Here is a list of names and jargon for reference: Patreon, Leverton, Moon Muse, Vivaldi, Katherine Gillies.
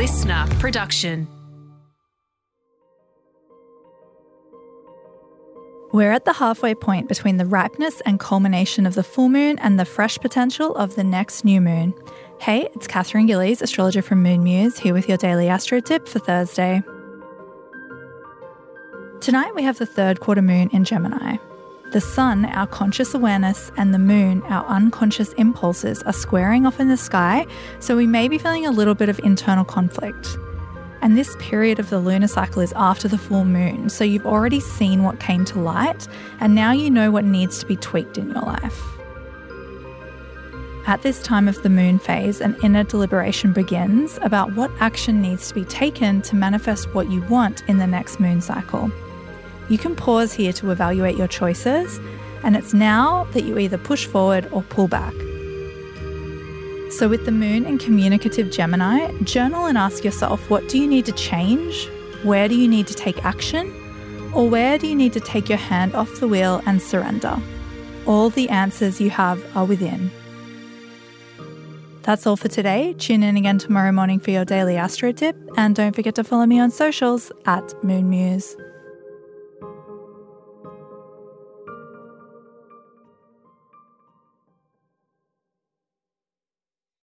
listener production. We're at the halfway point between the ripeness and culmination of the full moon and the fresh potential of the next new moon. Hey, it's Katherine Gillies, astrologer from Moon Muse, here with your daily astro tip for Thursday. Tonight we have the third quarter moon in Gemini. The sun, our conscious awareness, and the moon, our unconscious impulses, are squaring off in the sky, so we may be feeling a little bit of internal conflict. And this period of the lunar cycle is after the full moon, so you've already seen what came to light, and now you know what needs to be tweaked in your life. At this time of the moon phase, an inner deliberation begins about what action needs to be taken to manifest what you want in the next moon cycle. You can pause here to evaluate your choices, and it's now that you either push forward or pull back. So with the moon in communicative Gemini, journal and ask yourself, what do you need to change? Where do you need to take action? Or where do you need to take your hand off the wheel and surrender? All the answers you have are within. That's all for today. Tune in again tomorrow morning for your daily astro tip, and don't forget to follow me on socials at Moon Muse.